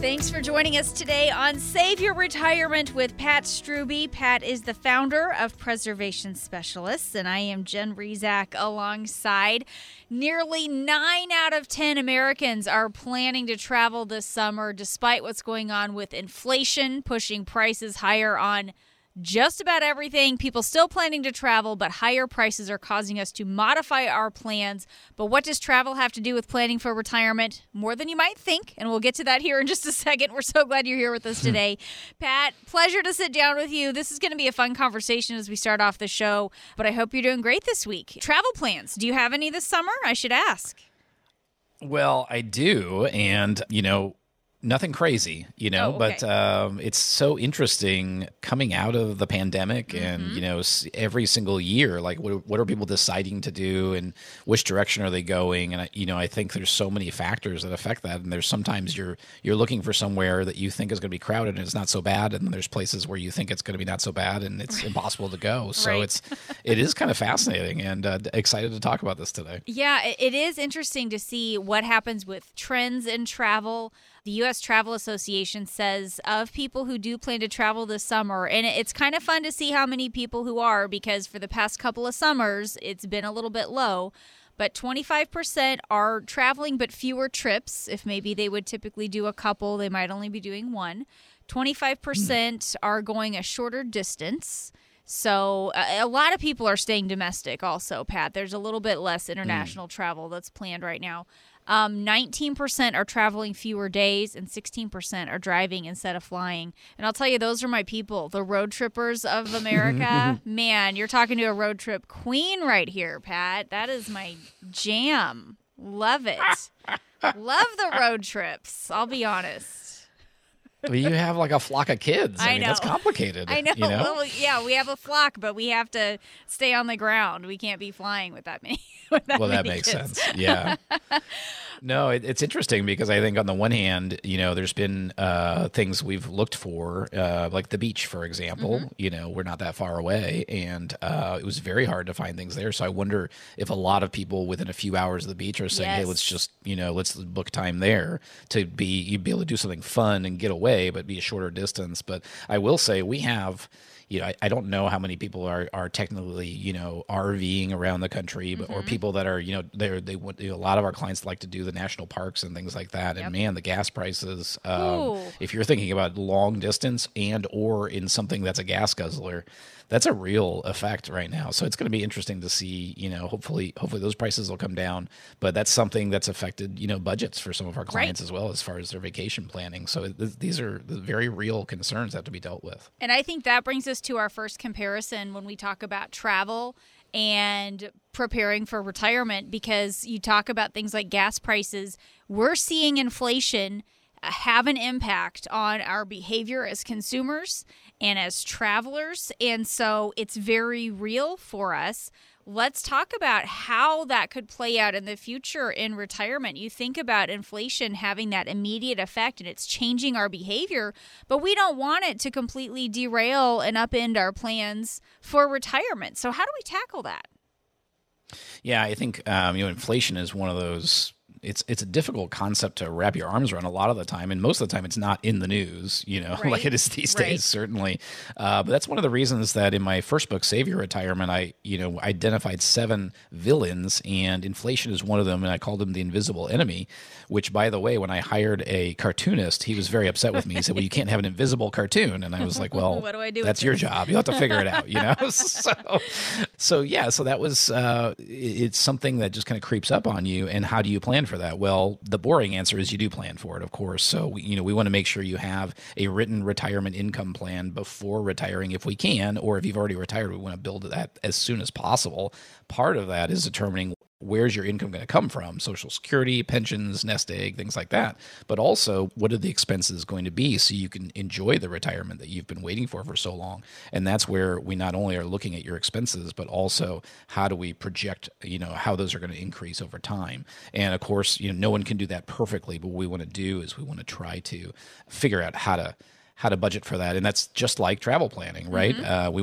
Thanks for joining us today on Save Your Retirement with Pat Strubey. Pat is the founder of Preservation Specialists, and I am Jen Rezac alongside. Nearly 9 out of 10 Americans are planning to travel this summer despite what's going on with inflation, pushing prices higher on just about everything. People still planning to travel, but higher prices are causing us to modify our plans. But what does travel have to do with planning for retirement? More than you might think, and we'll get to that here in just a second. We're so glad you're here with us today. Pat, pleasure to sit down with you. This is going to be a fun conversation as we start off the show, but I hope you're doing great this week. Travel plans. Do you have any this summer? I should ask. Well, I do, and, nothing crazy, but it's so interesting coming out of the pandemic and, every single year, like what are people deciding to do and which direction are they going? And, I think there's so many factors that affect that. And there's sometimes you're looking for somewhere that you think is going to be crowded and it's not so bad. And there's places where you think it's going to be not so bad and it's impossible to go. So it is kind of fascinating and excited to talk about this today. Yeah, it is interesting to see what happens with trends in travel. The U.S. Travel Association says of people who do plan to travel this summer, and it's kind of fun to see how many people who are, because for the past couple of summers, it's been a little bit low, but 25% are traveling but fewer trips. If maybe they would typically do a couple, they might only be doing one. 25% are going a shorter distance. So a lot of people are staying domestic also, Pat. There's a little bit less international travel that's planned right now. 19% are traveling fewer days and 16% are driving instead of flying. And I'll tell you, those are my people, the road trippers of America. Man, you're talking to a road trip queen right here, Pat. That is my jam. Love it. Love the road trips. I'll be honest. Well, you have like a flock of kids. I know. That's complicated. I know. Well, yeah, we have a flock, but we have to stay on the ground. We can't be flying with that many. That makes sense. Yeah. No, it's interesting because I think on the one hand, there's been things we've looked for, like the beach, for example. We're not that far away, and it was very hard to find things there. So I wonder if a lot of people within a few hours of the beach are saying, yes, hey, let's just, let's book time there to you'd be able to do something fun and get away, but be a shorter distance. But I will say we have... I don't know how many people are technically, RVing around the country, but or people that are, a lot of our clients like to do the national parks and things like that. Yep. And man, the gas prices, if you're thinking about long distance and or in something that's a gas guzzler, that's a real effect right now. So it's going to be interesting to see, hopefully those prices will come down, but that's something that's affected, budgets for some of our clients as well as far as their vacation planning. So these are the very real concerns that have to be dealt with. And I think that brings us to our first comparison when we talk about travel and preparing for retirement, because you talk about things like gas prices. We're seeing inflation have an impact on our behavior as consumers and as travelers. And so it's very real for us. Let's talk about how that could play out in the future in retirement. You think about inflation having that immediate effect and it's changing our behavior, but we don't want it to completely derail and upend our plans for retirement. So how do we tackle that? Yeah, I think, inflation is one of those. It's a difficult concept to wrap your arms around a lot of the time, and most of the time it's not in the news, like it is these days, certainly. But that's one of the reasons that in my first book, Save Your Retirement, I identified 7 villains, and inflation is one of them, and I called him the invisible enemy, which, by the way, when I hired a cartoonist, he was very upset with me. He said, well, you can't have an invisible cartoon, and I was like, well, what do I do? That's your job. You'll have to figure it out, So that was it's something that just kind of creeps up on you, and how do you plan for for that? Well, the boring answer is you do plan for it, of course. So we want to make sure you have a written retirement income plan before retiring if we can, or if you've already retired, we want to build that as soon as possible. Part of that is determining where's your income going to come from, Social Security, pensions, nest egg, things like that. But also, what are the expenses going to be so you can enjoy the retirement that you've been waiting for so long? And that's where we not only are looking at your expenses, but also how do we project, how those are going to increase over time. And of course, no one can do that perfectly, but what we want to do is we want to try to figure out how to budget for that. And that's just like travel planning, right? Mm-hmm. We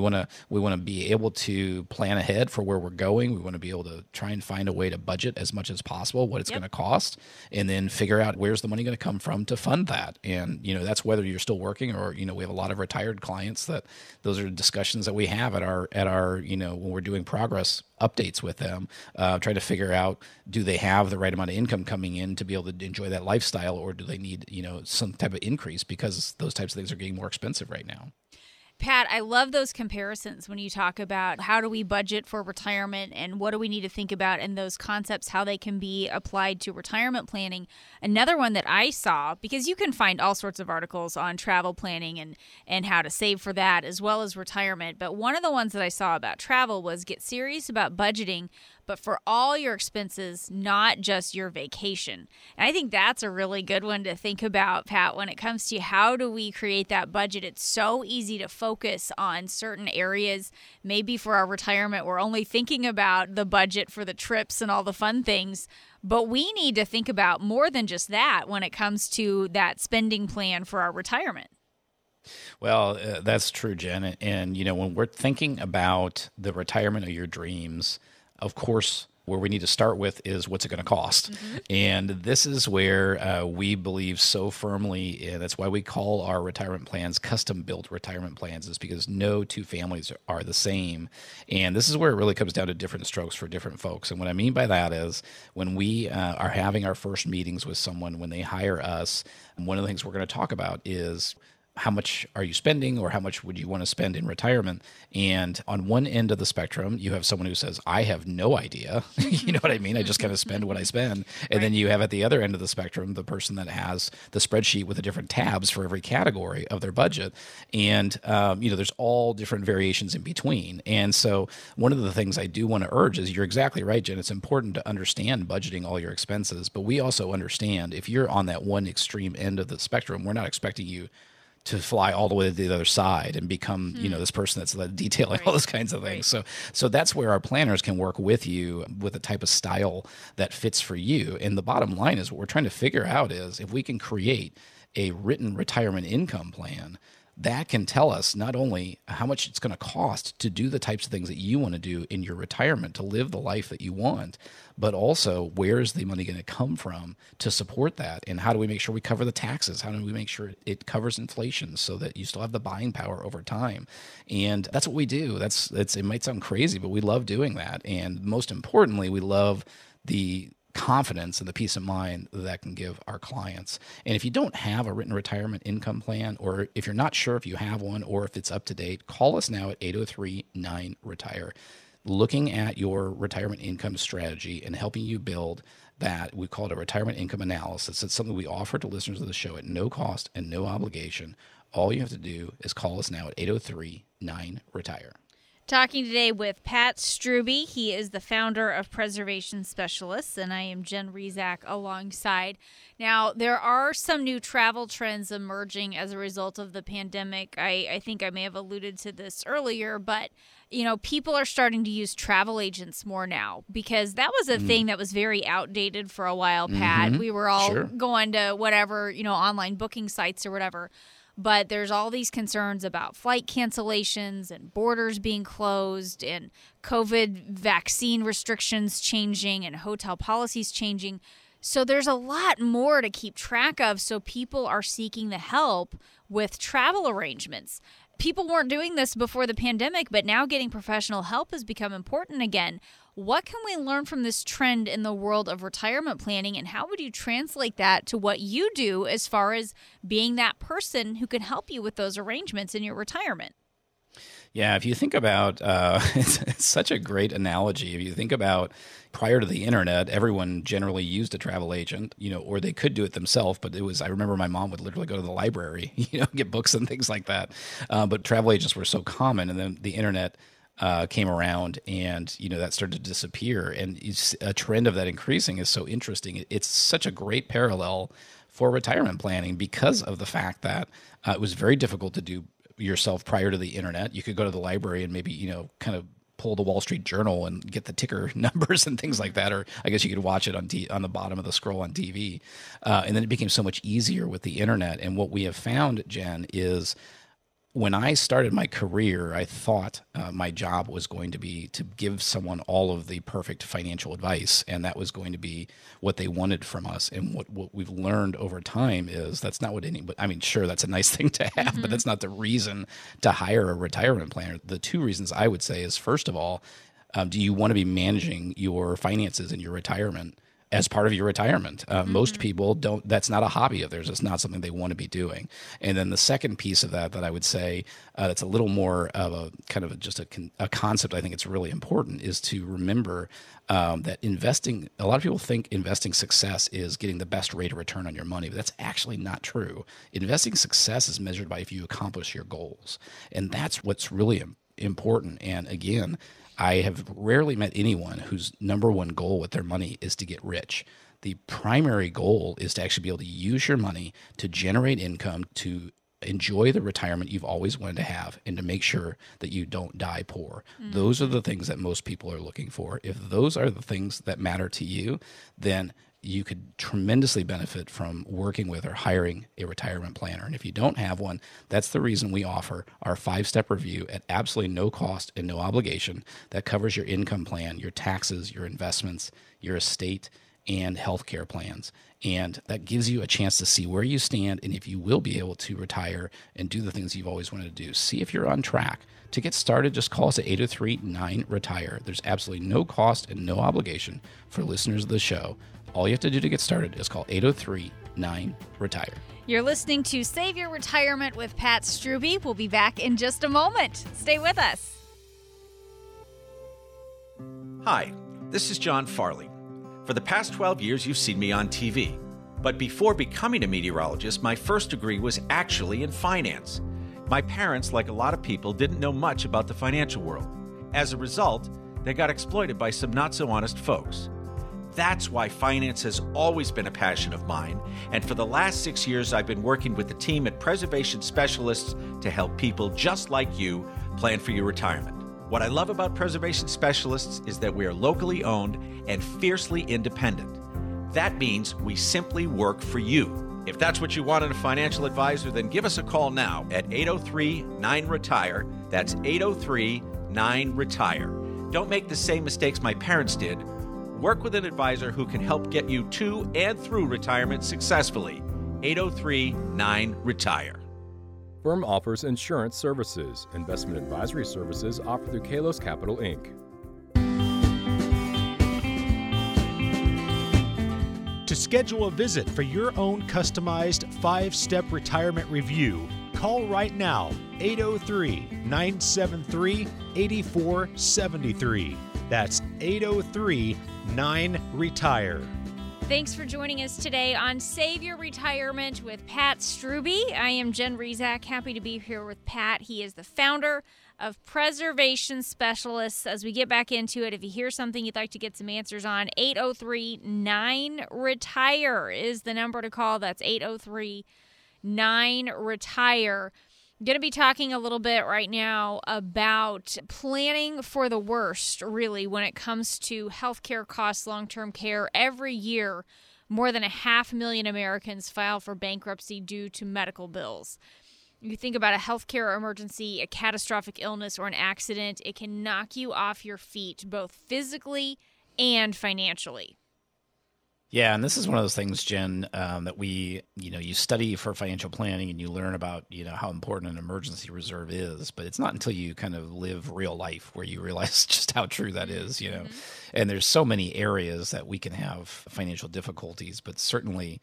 want to be able to plan ahead for where we're going. We want to be able to try and find a way to budget as much as possible, what it's going to cost, and then figure out where's the money going to come from to fund that. And, that's whether you're still working or, we have a lot of retired clients that those are discussions that we have at our, when we're doing progress updates with them, try to figure out, do they have the right amount of income coming in to be able to enjoy that lifestyle, or do they need, some type of increase because those types of things are getting more expensive right now. Pat, I love those comparisons when you talk about how do we budget for retirement and what do we need to think about, and those concepts, how they can be applied to retirement planning. Another one that I saw, because you can find all sorts of articles on travel planning and how to save for that as well as retirement. But one of the ones that I saw about travel was get serious about budgeting, but for all your expenses, not just your vacation. And I think that's a really good one to think about, Pat, when it comes to how do we create that budget. It's so easy to focus on certain areas. Maybe for our retirement, we're only thinking about the budget for the trips and all the fun things, but we need to think about more than just that when it comes to that spending plan for our retirement. Well, that's true, Jen. And, when we're thinking about the retirement of your dreams, of course, where we need to start with is what's it going to cost? Mm-hmm. And this is where we believe so firmly, and that's why we call our retirement plans custom-built retirement plans, is because no two families are the same. And this is where it really comes down to different strokes for different folks. And what I mean by that is when we are having our first meetings with someone, when they hire us, one of the things we're going to talk about is how much are you spending, or how much would you want to spend in retirement? And on one end of the spectrum, you have someone who says, I have no idea. You know what I mean? I just kind of spend what I spend. And Then you have at the other end of the spectrum, the person that has the spreadsheet with the different tabs for every category of their budget. And, there's all different variations in between. And so one of the things I do want to urge is you're exactly right, Jen. It's important to understand budgeting all your expenses, but we also understand if you're on that one extreme end of the spectrum, we're not expecting you to fly all the way to the other side and become, this person that's detailing all those kinds of things. So that's where our planners can work with you with a type of style that fits for you. And the bottom line is what we're trying to figure out is if we can create a written retirement income plan that can tell us not only how much it's going to cost to do the types of things that you want to do in your retirement, to live the life that you want, but also where is the money going to come from to support that? And how do we make sure we cover the taxes? How do we make sure it covers inflation so that you still have the buying power over time? And that's what we do. It might sound crazy, but we love doing that. And most importantly, we love the confidence and the peace of mind that can give our clients. And if you don't have a written retirement income plan, or if you're not sure if you have one or if it's up to date, call us now at 803-9-RETIRE. Looking at your retirement income strategy and helping you build that, we call it a retirement income analysis. It's something we offer to listeners of the show at no cost and no obligation. All you have to do is call us now at 803-9-RETIRE. Talking today with Pat Strubey. He is the founder of Preservation Specialists, and I am Jen Rezac alongside. Now, there are some new travel trends emerging as a result of the pandemic. I think I may have alluded to this earlier, but people are starting to use travel agents more now, because that was a thing that was very outdated for a while, Pat. Mm-hmm. We were all going to whatever, online booking sites or whatever. But there's all these concerns about flight cancellations and borders being closed and COVID vaccine restrictions changing and hotel policies changing. So there's a lot more to keep track of. So people are seeking the help with travel arrangements. People weren't doing this before the pandemic, but now getting professional help has become important again. What can we learn from this trend in the world of retirement planning, and how would you translate that to what you do as far as being that person who can help you with those arrangements in your retirement? Yeah, if you think about, it's such a great analogy. If you think about prior to the internet, everyone generally used a travel agent, you know, or they could do it themselves. But it was, I remember my mom would literally go to the library, you know, get books and things like that. But travel agents were so common. And then the internet came around and, you know, that started to disappear. And it's a trend of that increasing is so interesting. It's such a great parallel for retirement planning because of the fact that it was very difficult to do yourself prior to the internet. You could go to the library and maybe, you know, kind of pull the Wall Street Journal and get the ticker numbers and things like that. Or I guess you could watch it on the bottom of the scroll on TV. And then it became so much easier with the internet. And what we have found, Jen, is when I started my career, I thought my job was going to be to give someone all of the perfect financial advice, and that was going to be what they wanted from us. And what we've learned over time is that's not what anybody, I mean, sure, that's a nice thing to have, but that's not the reason to hire a retirement planner. The two reasons I would say is, first of all, do you want to be managing your finances in your retirement as part of your retirement? Most people don't, that's not a hobby of theirs. It's not something they want to be doing. And then the second piece of that I would say that's a little more of a kind of a concept, I think it's really important, is to remember that investing, a lot of people think investing success is getting the best rate of return on your money, but that's actually not true. Investing success is measured by if you accomplish your goals. And that's what's really important. And again, I have rarely met anyone whose number one goal with their money is to get rich. The primary goal is to actually be able to use your money to generate income, to enjoy the retirement you've always wanted to have, and to make sure that you don't die poor. Those are the things that most people are looking for. If those are the things that matter to you, then you could tremendously benefit from working with or hiring a retirement planner. And if you don't have one, that's the reason we offer our 5-step review at absolutely no cost and no obligation that covers your income plan, your taxes, your investments, your estate, and healthcare plans. And that gives you a chance to see where you stand and if you will be able to retire and do the things you've always wanted to do. See if you're on track. To get started, just call us at 803-9-RETIRE. There's absolutely no cost and no obligation for listeners of the show. All you have to do to get started is call 803-9-RETIRE. You're listening to Save Your Retirement with Pat Strubey. We'll be back in just a moment. Stay with us. Hi, this is John Farley. For the past 12 years, you've seen me on TV. But before becoming a meteorologist, my first degree was actually in finance. My parents, like a lot of people, didn't know much about the financial world. As a result, they got exploited by some not-so-honest folks. That's why finance has always been a passion of mine, and for the last 6 years, I've been working with the team at Preservation Specialists to help people just like you plan for your retirement. What I love about Preservation Specialists is that we are locally owned and fiercely independent. That means we simply work for you. If that's what you want in a financial advisor, then give us a call now at 803-9-RETIRE. That's 803-9-RETIRE. Don't make the same mistakes my parents did. Work with an advisor who can help get you to and through retirement successfully. 803-9-RETIRE. Firm offers insurance services. Investment advisory services offered through Kalos Capital Inc. To schedule a visit for your own customized 5-step retirement review, call right now, 803-973-8473. That's 803-9-RETIRE. Thanks for joining us today on Save Your Retirement with Pat Strubey. I am Jen Rezac, happy to be here with Pat. He is the founder of Preservation Specialists. As we get back into it, if you hear something you'd like to get some answers on, 803-9-RETIRE is the number to call. That's 803-9-RETIRE. Going to be talking a little bit right now about planning for the worst, really, when it comes to healthcare costs, long-term care. Every year, more than 500,000 Americans file for bankruptcy due to medical bills. You think about a healthcare emergency, a catastrophic illness, or an accident, it can knock you off your feet, both physically and financially. Yeah, and this is one of those things, Jen, that we, you know, you study for financial planning and you learn about, you know, how important an emergency reserve is, but it's not until you kind of live real life where you realize just how true that is, you know. And there's so many areas that we can have financial difficulties, but certainly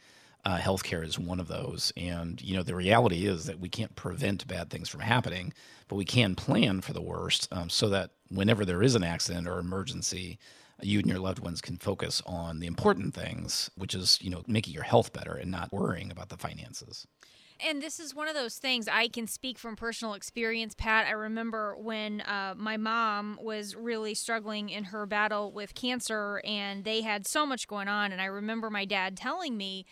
Healthcare is one of those. And, you know, the reality is that we can't prevent bad things from happening, but we can plan for the worst so that whenever there is an accident or emergency, you and your loved ones can focus on the important things, which is, you know, making your health better and not worrying about the finances. And this is one of those things I can speak from personal experience, Pat. I remember when my mom was really struggling in her battle with cancer, and they had so much going on. And I remember my dad telling me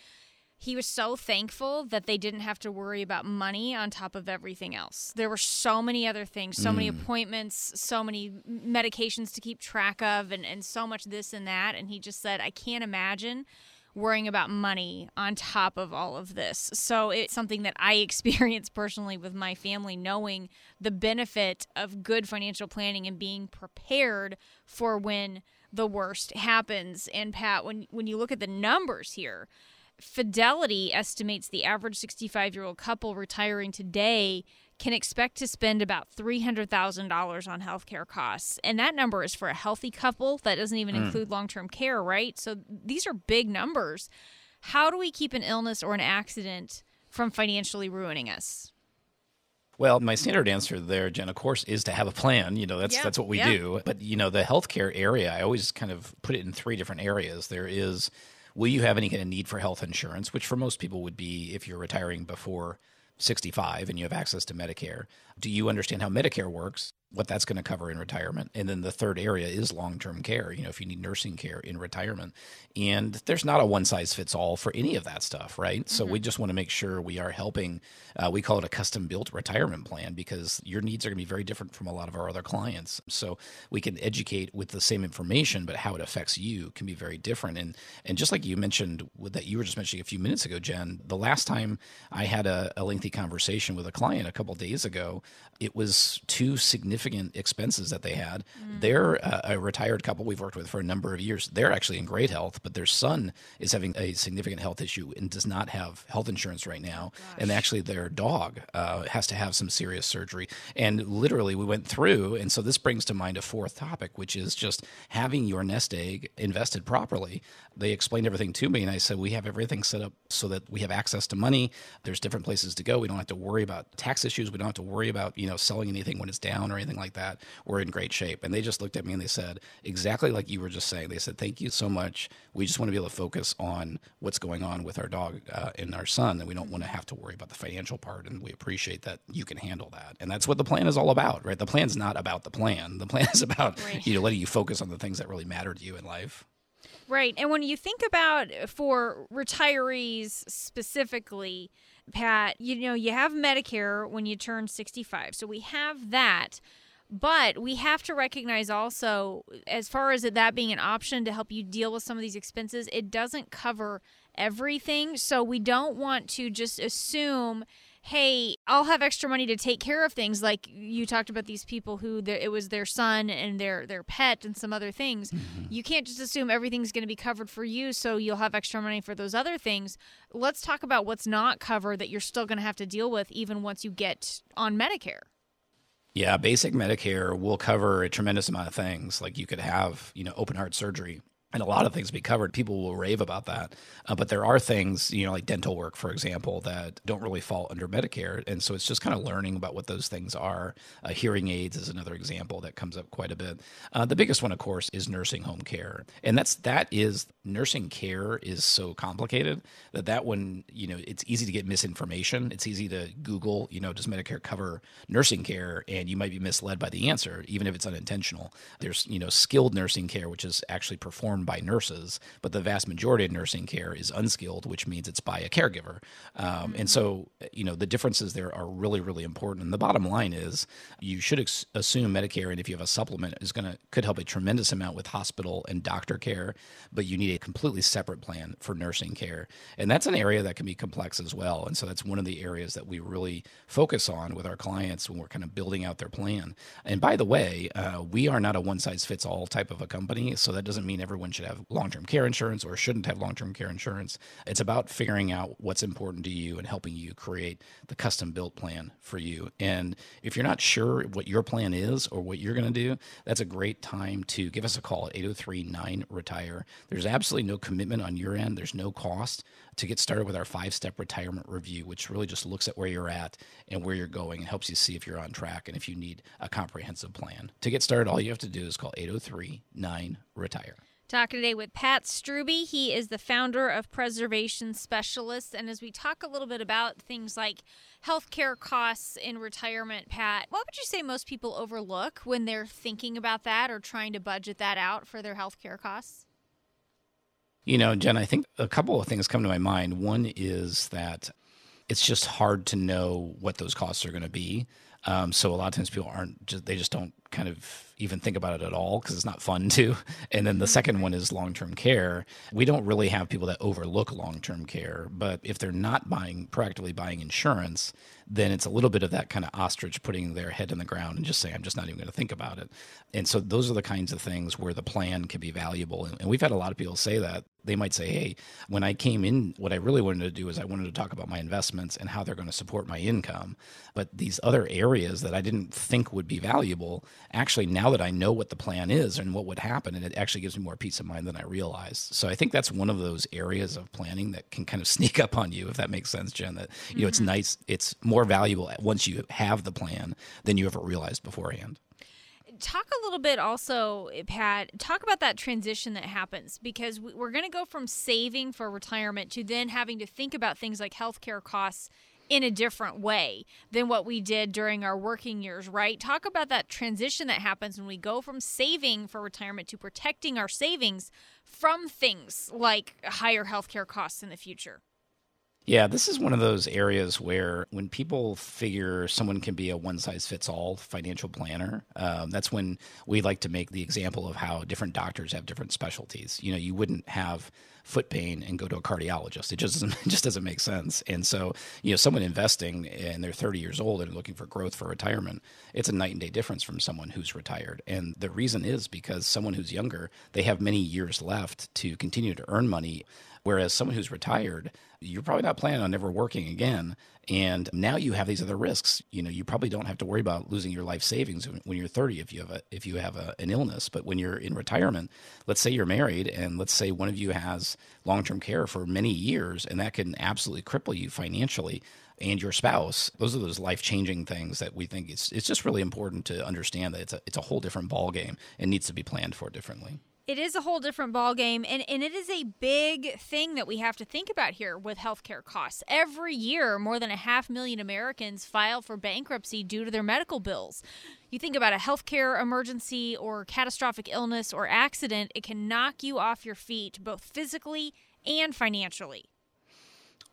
he was so thankful that they didn't have to worry about money on top of everything else. There were so many other things, so many appointments, so many medications to keep track of, and so much this and that. And he just said, I can't imagine worrying about money on top of all of this. So it's something that I experienced personally with my family, knowing the benefit of good financial planning and being prepared for when the worst happens. And Pat, when you look at the numbers here, Fidelity estimates the average 65-year-old couple retiring today can expect to spend about $300,000 on healthcare costs. And that number is for a healthy couple. That doesn't even include long-term care, right? So these are big numbers. How do we keep an illness or an accident from financially ruining us? Well, my standard answer there, Jen, of course, is to have a plan. You know, that's what we do. But, you know, the healthcare area, I always kind of put it in three different areas. There is, will you have any kind of need for health insurance, which for most people would be if you're retiring before 65 and you have access to Medicare. Do you understand how Medicare works, what that's going to cover in retirement? And then the third area is long-term care, you know, if you need nursing care in retirement. And there's not a one-size-fits-all for any of that stuff, right? So we just want to make sure we are helping, we call it a custom-built retirement plan, because your needs are going to be very different from a lot of our other clients. So we can educate with the same information, but how it affects you can be very different. And just like you mentioned, with that you were just mentioning a few minutes ago, Jen, the last time I had a lengthy conversation with a client a couple of days ago, it was two significant expenses that they had. They're a retired couple we've worked with for a number of years. They're actually in great health, but their son is having a significant health issue and does not have health insurance right now. And actually their dog has to have some serious surgery. And literally we went through, and so this brings to mind a fourth topic, which is just having your nest egg invested properly. They explained everything to me, and I said, we have everything set up so that we have access to money. There's different places to go. We don't have to worry about tax issues. We don't have to worry about, you know, selling anything when it's down or anything like that. We're in great shape. And they just looked at me and they said, exactly like you were just saying, they said, thank you so much. We just want to be able to focus on what's going on with our dog and our son, and we don't want to have to worry about the financial part, and we appreciate that you can handle that. And that's what the plan is all about, right? The plan's not about the plan. The plan is about, you know, letting you focus on the things that really matter to you in life. Right. And when you think about for retirees specifically, Pat, you know, you have Medicare when you turn 65. So we have that. But we have to recognize also, as far as that being an option to help you deal with some of these expenses, it doesn't cover everything. So we don't want to just assume, hey, I'll have extra money to take care of things. Like you talked about these people who it was their son and their pet and some other things. You can't just assume everything's going to be covered for you, so you'll have extra money for those other things. Let's talk about what's not covered that you're still going to have to deal with even once you get on Medicare. Yeah, basic Medicare will cover a tremendous amount of things. Like you could have, you know, open heart surgery. And a lot of things be covered. People will rave about that. But there are things, you know, like dental work, for example, that don't really fall under Medicare. And so it's just kind of learning about what those things are. Hearing aids is another example that comes up quite a bit. The biggest one, of course, is nursing home care. And that is nursing care is so complicated that one, you know, it's easy to get misinformation. It's easy to Google, you know, does Medicare cover nursing care? And you might be misled by the answer, even if it's unintentional. There's, you know, skilled nursing care, which is actually performed by nurses, but the vast majority of nursing care is unskilled, which means it's by a caregiver. And so, you know, the differences there are really, really important. And the bottom line is you should assume Medicare, and if you have a supplement, is could help a tremendous amount with hospital and doctor care, but you need a completely separate plan for nursing care. And that's an area that can be complex as well. And so that's one of the areas that we really focus on with our clients when we're kind of building out their plan. And by the way, we are not a one-size-fits-all type of a company, so that doesn't mean everyone everyone should have long-term care insurance or shouldn't have long-term care insurance. It's about figuring out what's important to you and helping you create the custom-built plan for you. And if you're not sure what your plan is or what you're going to do, that's a great time to give us a call at 803-9-RETIRE. There's absolutely no commitment on your end. There's no cost to get started with our 5-step retirement review, which really just looks at where you're at and where you're going and helps you see if you're on track and if you need a comprehensive plan. To get started, all you have to do is call 803-9-RETIRE. Talking today with Pat Strubey. He is the founder of Preservation Specialists. And as we talk a little bit about things like healthcare costs in retirement, Pat, what would you say most people overlook when they're thinking about that or trying to budget that out for their healthcare costs? You know, Jen, I think a couple of things come to my mind. One is that it's just hard to know what those costs are going to be. So a lot of times people they just don't kind of even think about it at all because it's not fun to. And then the second one is long-term care. We don't really have people that overlook long-term care, but if they're not proactively buying insurance, then it's a little bit of that kind of ostrich putting their head in the ground and just saying, I'm just not even going to think about it. And so those are the kinds of things where the plan can be valuable. And we've had a lot of people say that. They might say, hey, when I came in, what I really wanted to do is I wanted to talk about my investments and how they're going to support my income. But these other areas that I didn't think would be valuable, actually, now that I know what the plan is and what would happen, and it actually gives me more peace of mind than I realized. So I think that's one of those areas of planning that can kind of sneak up on you, if that makes sense, Jen, that, you know, it's nice. It's more valuable once you have the plan than you ever realized beforehand. Talk a little bit also, Pat, talk about that transition that happens, because we're going to go from saving for retirement to then having to think about things like healthcare costs in a different way than what we did during our working years, right? Talk about that transition that happens when we go from saving for retirement to protecting our savings from things like higher healthcare costs in the future. Yeah, this is one of those areas where when people figure someone can be a one-size-fits-all financial planner, that's when we like to make the example of how different doctors have different specialties. You know, you wouldn't have foot pain and go to a cardiologist. It just doesn't make sense. And so, you know, someone investing and they're 30 years old and looking for growth for retirement, it's a night and day difference from someone who's retired. And the reason is because someone who's younger, they have many years left to continue to earn money. Whereas someone who's retired, you're probably not planning on never working again. And now you have these other risks. You know, you probably don't have to worry about losing your life savings when you're 30 if you have an illness. But when you're in retirement, let's say you're married and let's say one of you has long-term care for many years, and that can absolutely cripple you financially and your spouse. Those are those life-changing things that we think it's just really important to understand that it's a whole different ballgame and needs to be planned for differently. It is a whole different ballgame, and it is a big thing that we have to think about here with healthcare costs. Every year, more than 500,000 Americans file for bankruptcy due to their medical bills. You think about a healthcare emergency or catastrophic illness or accident, it can knock you off your feet, both physically and financially.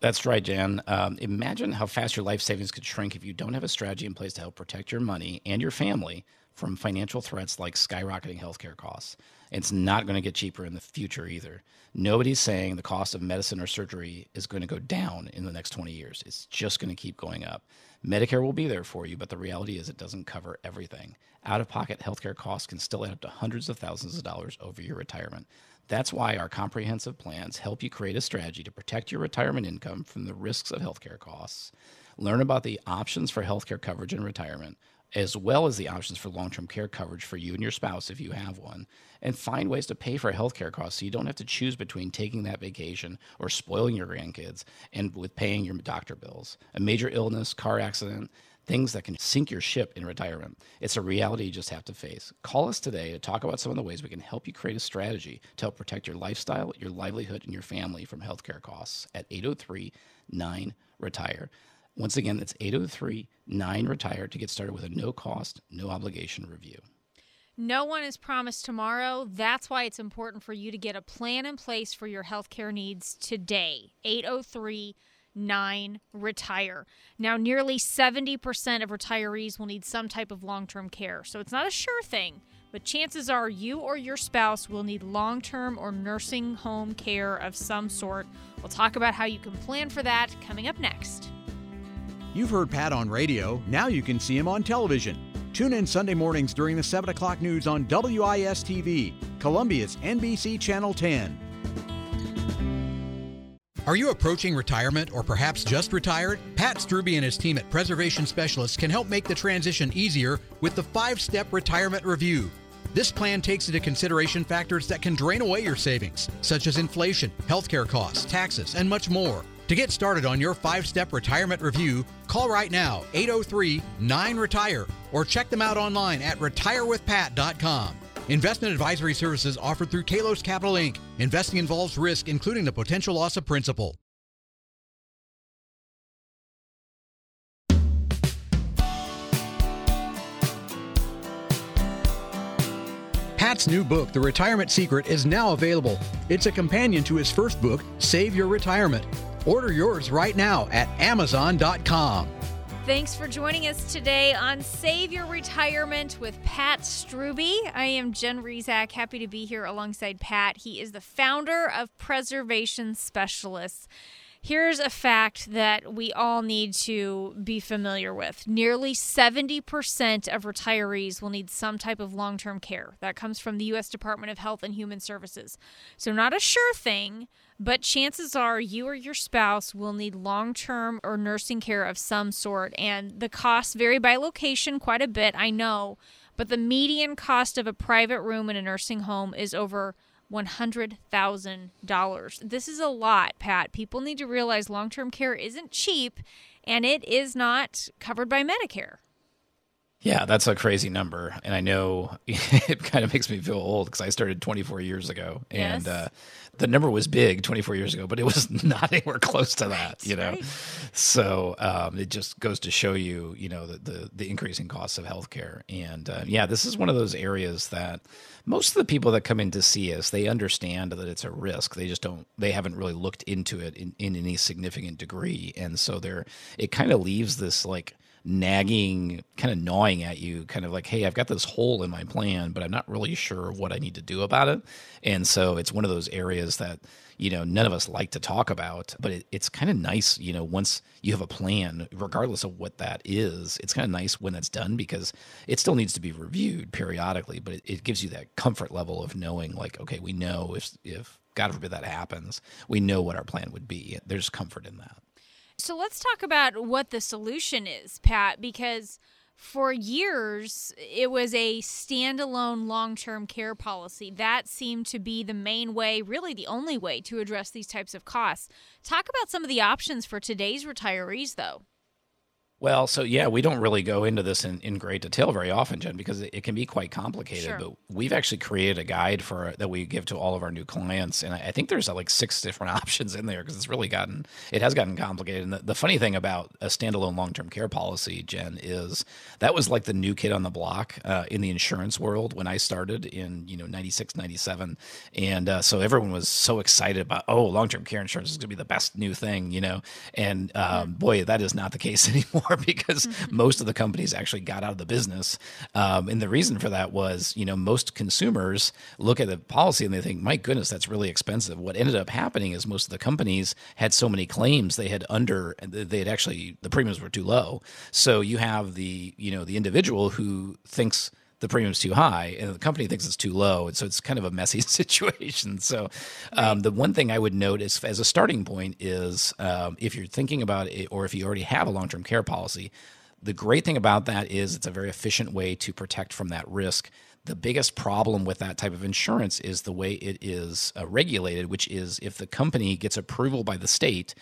That's right, Jan. Imagine how fast your life savings could shrink if you don't have a strategy in place to help protect your money and your family from financial threats like skyrocketing healthcare costs. It's not going to get cheaper in the future either. Nobody's saying the cost of medicine or surgery is going to go down in the next 20 years. It's just going to keep going up. Medicare will be there for you, but the reality is it doesn't cover everything. Out-of-pocket healthcare costs can still add up to hundreds of thousands of dollars over your retirement. That's why our comprehensive plans help you create a strategy to protect your retirement income from the risks of healthcare costs. Learn about the options for healthcare coverage in retirement, as well as the options for long-term care coverage for you and your spouse if you have one, and find ways to pay for healthcare costs so you don't have to choose between taking that vacation or spoiling your grandkids and with paying your doctor bills. A major illness, car accident, things that can sink your ship in retirement. It's a reality you just have to face. Call us today to talk about some of the ways we can help you create a strategy to help protect your lifestyle, your livelihood, and your family from healthcare costs at 803-9-RETIRE. Once again, it's 803-9-RETIRE to get started with a no-cost, no-obligation review. No one is promised tomorrow. That's why it's important for you to get a plan in place for your healthcare needs today. 803-9-RETIRE. Now, nearly 70% of retirees will need some type of long-term care, so it's not a sure thing, but chances are you or your spouse will need long-term or nursing home care of some sort. We'll talk about how you can plan for that coming up next. You've heard Pat on radio. Now you can see him on television. Tune in Sunday mornings during the 7 o'clock news on WIS-TV. Columbia's NBC Channel 10. Are you approaching retirement or perhaps just retired? Pat Strubey and his team at Preservation Specialists can help make the transition easier with the 5-Step Retirement Review. This plan takes into consideration factors that can drain away your savings, such as inflation, healthcare costs, taxes, and much more. To get started on your 5-Step Retirement Review, call right now, 803-9-RETIRE, or check them out online at retirewithpat.com. Investment advisory services offered through Kalos Capital Inc. Investing involves risk, including the potential loss of principal. Pat's new book, The Retirement Secret, is now available. It's a companion to his first book, Save Your Retirement. Order yours right now at Amazon.com. Thanks for joining us today on Save Your Retirement with Pat Strubey. I am Jen Rezac, happy to be here alongside Pat. He is the founder of Preservation Specialists. Here's a fact that we all need to be familiar with. Nearly 70% of retirees will need some type of long-term care. That comes from the U.S. Department of Health and Human Services. So not a sure thing, but chances are you or your spouse will need long-term or nursing care of some sort. And the costs vary by location quite a bit, I know, but the median cost of a private room in a nursing home is over $100,000. This is a lot, Pat. People need to realize long-term care isn't cheap, and it is not covered by Medicare. Yeah, that's a crazy number, and I know it kind of makes me feel old because I started 24 years ago, and the number was big 24 years ago, but it was not anywhere close to that, you know. Right. So it just goes to show you, you know, the increasing costs of healthcare, and yeah, this is one of those areas that most of the people that come in to see us, they understand that it's a risk. They just don't, they haven't really looked into it in any significant degree, and so it kind of leaves this like nagging, kind of gnawing at you, kind of like, hey, I've got this hole in my plan, but I'm not really sure what I need to do about it. And so it's one of those areas that, you know, none of us like to talk about, but it's kind of nice, you know, once you have a plan, regardless of what that is, it's kind of nice when that's done because it still needs to be reviewed periodically, but it gives you that comfort level of knowing like, okay, we know if God forbid that happens, we know what our plan would be. There's comfort in that. So let's talk about what the solution is, Pat, because for years, it was a standalone long-term care policy. That seemed to be the main way, really the only way to address these types of costs. Talk about some of the options for today's retirees, though. Well, so yeah, we don't really go into this in great detail very often, Jen, because it can be quite complicated, sure. But we've actually created a guide that we give to all of our new clients. And I think there's like 6 different options in there because it has gotten complicated. And the funny thing about a standalone long-term care policy, Jen, is that was like the new kid on the block in the insurance world when I started in, you know, 96, 97. And so everyone was so excited about, oh, long-term care insurance is going to be the best new thing, you know, and boy, that is not the case anymore. Because most of the companies actually got out of the business. And the reason for that was, you know, most consumers look at the policy and they think, my goodness, that's really expensive. What ended up happening is most of the companies had so many claims the premiums were too low. So you have the individual who thinks the premium's too high and the company thinks it's too low. And so it's kind of a messy situation. So the one thing I would note is, as a starting point is if you're thinking about it or if you already have a long-term care policy, the great thing about that is it's a very efficient way to protect from that risk. The biggest problem with that type of insurance is the way it is regulated, which is if the company gets approval by the state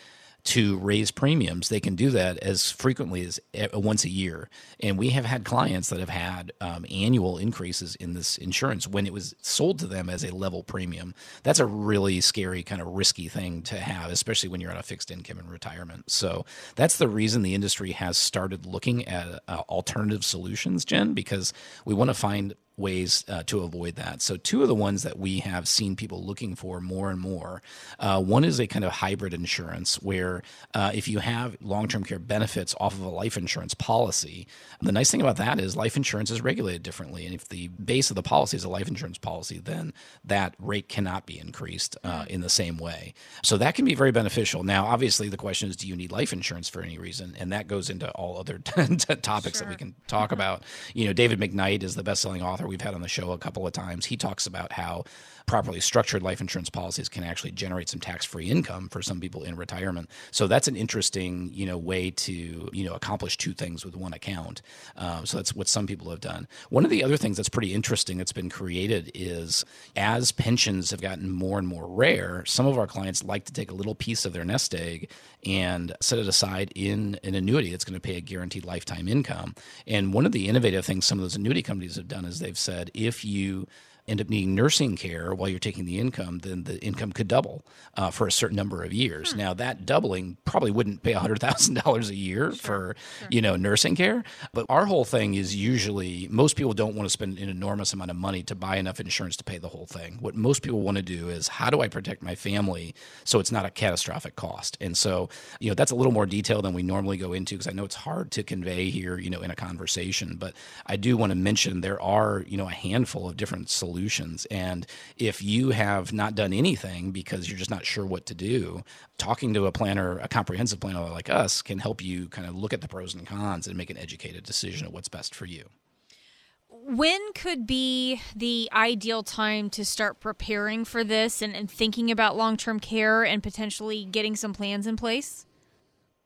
to raise premiums, they can do that as frequently as once a year. And we have had clients that have had annual increases in this insurance when it was sold to them as a level premium. That's a really scary, kind of risky thing to have, especially when you're on a fixed income in retirement. So that's the reason the industry has started looking at alternative solutions, Jen, because we want to find ways to avoid that. So two of the ones that we have seen people looking for more and more, one is a kind of hybrid insurance where if you have long-term care benefits off of a life insurance policy, the nice thing about that is life insurance is regulated differently. And if the base of the policy is a life insurance policy, then that rate cannot be increased in the same way. So that can be very beneficial. Now, obviously, the question is, do you need life insurance for any reason? And that goes into all other topics sure. that we can talk about. You know, David McKnight is the best-selling author author we've had on the show a couple of times. He talks about how properly structured life insurance policies can actually generate some tax-free income for some people in retirement. So that's an interesting, way to, accomplish two things with one account. So that's what some people have done. One of the other things that's pretty interesting that's been created is, as pensions have gotten more and more rare, some of our clients like to take a little piece of their nest egg and set it aside in an annuity that's going to pay a guaranteed lifetime income. And one of the innovative things some of those annuity companies have done is they've said, if you end up needing nursing care while you're taking the income, then the income could double for a certain number of years. Hmm. Now, that doubling probably wouldn't pay $100,000 a year for, nursing care. But our whole thing is usually most people don't want to spend an enormous amount of money to buy enough insurance to pay the whole thing. What most people want to do is, how do I protect my family so it's not a catastrophic cost? And so, that's a little more detail than we normally go into, because I know it's hard to convey here, in a conversation. But I do want to mention there are, a handful of different solutions. And if you have not done anything because you're just not sure what to do, talking to a planner, a comprehensive planner like us, can help you kind of look at the pros and cons and make an educated decision of what's best for you. When could be the ideal time to start preparing for this and thinking about long-term care and potentially getting some plans in place?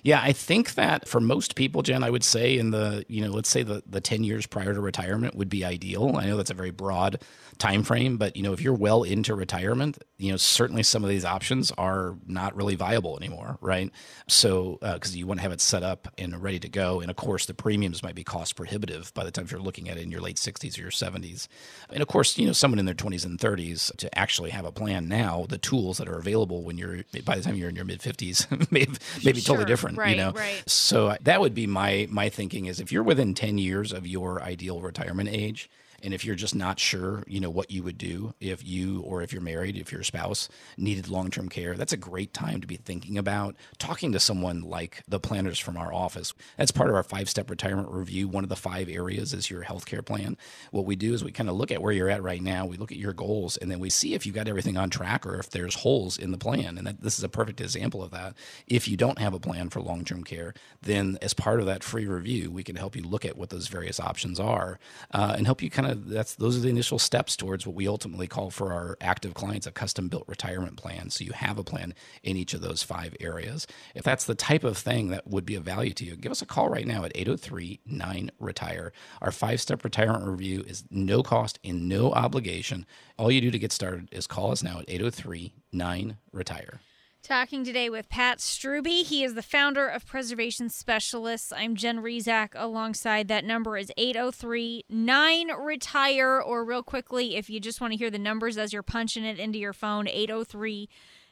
Yeah, I think that for most people, Jen, I would say in the, let's say the 10 years prior to retirement would be ideal. I know that's a very broad time frame, but, if you're well into retirement, certainly some of these options are not really viable anymore, right? So, because you want to have it set up and ready to go. And of course, the premiums might be cost prohibitive by the time you're looking at it in your late 60s or your 70s. And of course, someone in their 20s and 30s to actually have a plan now, the tools that are available when you're, by the time you're in your mid 50s, may be totally different. Right, right. So that would be my thinking is, if you're within 10 years of your ideal retirement age, and if you're just not sure, what you would do if you, or if you're married, if your spouse needed long-term care, that's a great time to be thinking about talking to someone like the planners from our office. That's part of our 5-step retirement review. One of the 5 areas is your healthcare plan. What we do is we kind of look at where you're at right now. We look at your goals, and then we see if you got everything on track or if there's holes in the plan. And this is a perfect example of that. If you don't have a plan for long-term care, then as part of that free review, we can help you look at what those various options are and help you kind of those are the initial steps towards what we ultimately call for our active clients, a custom-built retirement plan. So you have a plan in each of those 5 areas. If that's the type of thing that would be of value to you, give us a call right now at 803-9-RETIRE. Our 5-step retirement review is no cost and no obligation. All you do to get started is call us now at 803-9-RETIRE. Talking today with Pat Strubey. He is the founder of Preservation Specialists. I'm Jen Rezac. Alongside that number is 803-9-RETIRE, or real quickly, if you just want to hear the numbers as you're punching it into your phone,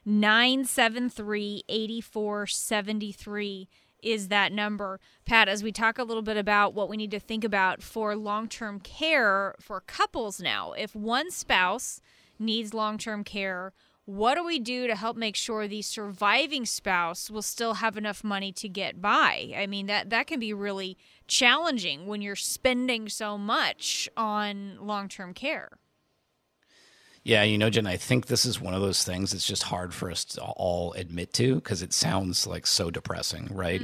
803-973-8473 is that number. Pat, as we talk a little bit about what we need to think about for long-term care for couples now, if one spouse needs long-term care, what do we do to help make sure the surviving spouse will still have enough money to get by? I mean, that can be really challenging when you're spending so much on long-term care. Yeah, Jen, I think this is one of those things that's just hard for us to all admit to, because it sounds like so depressing, right?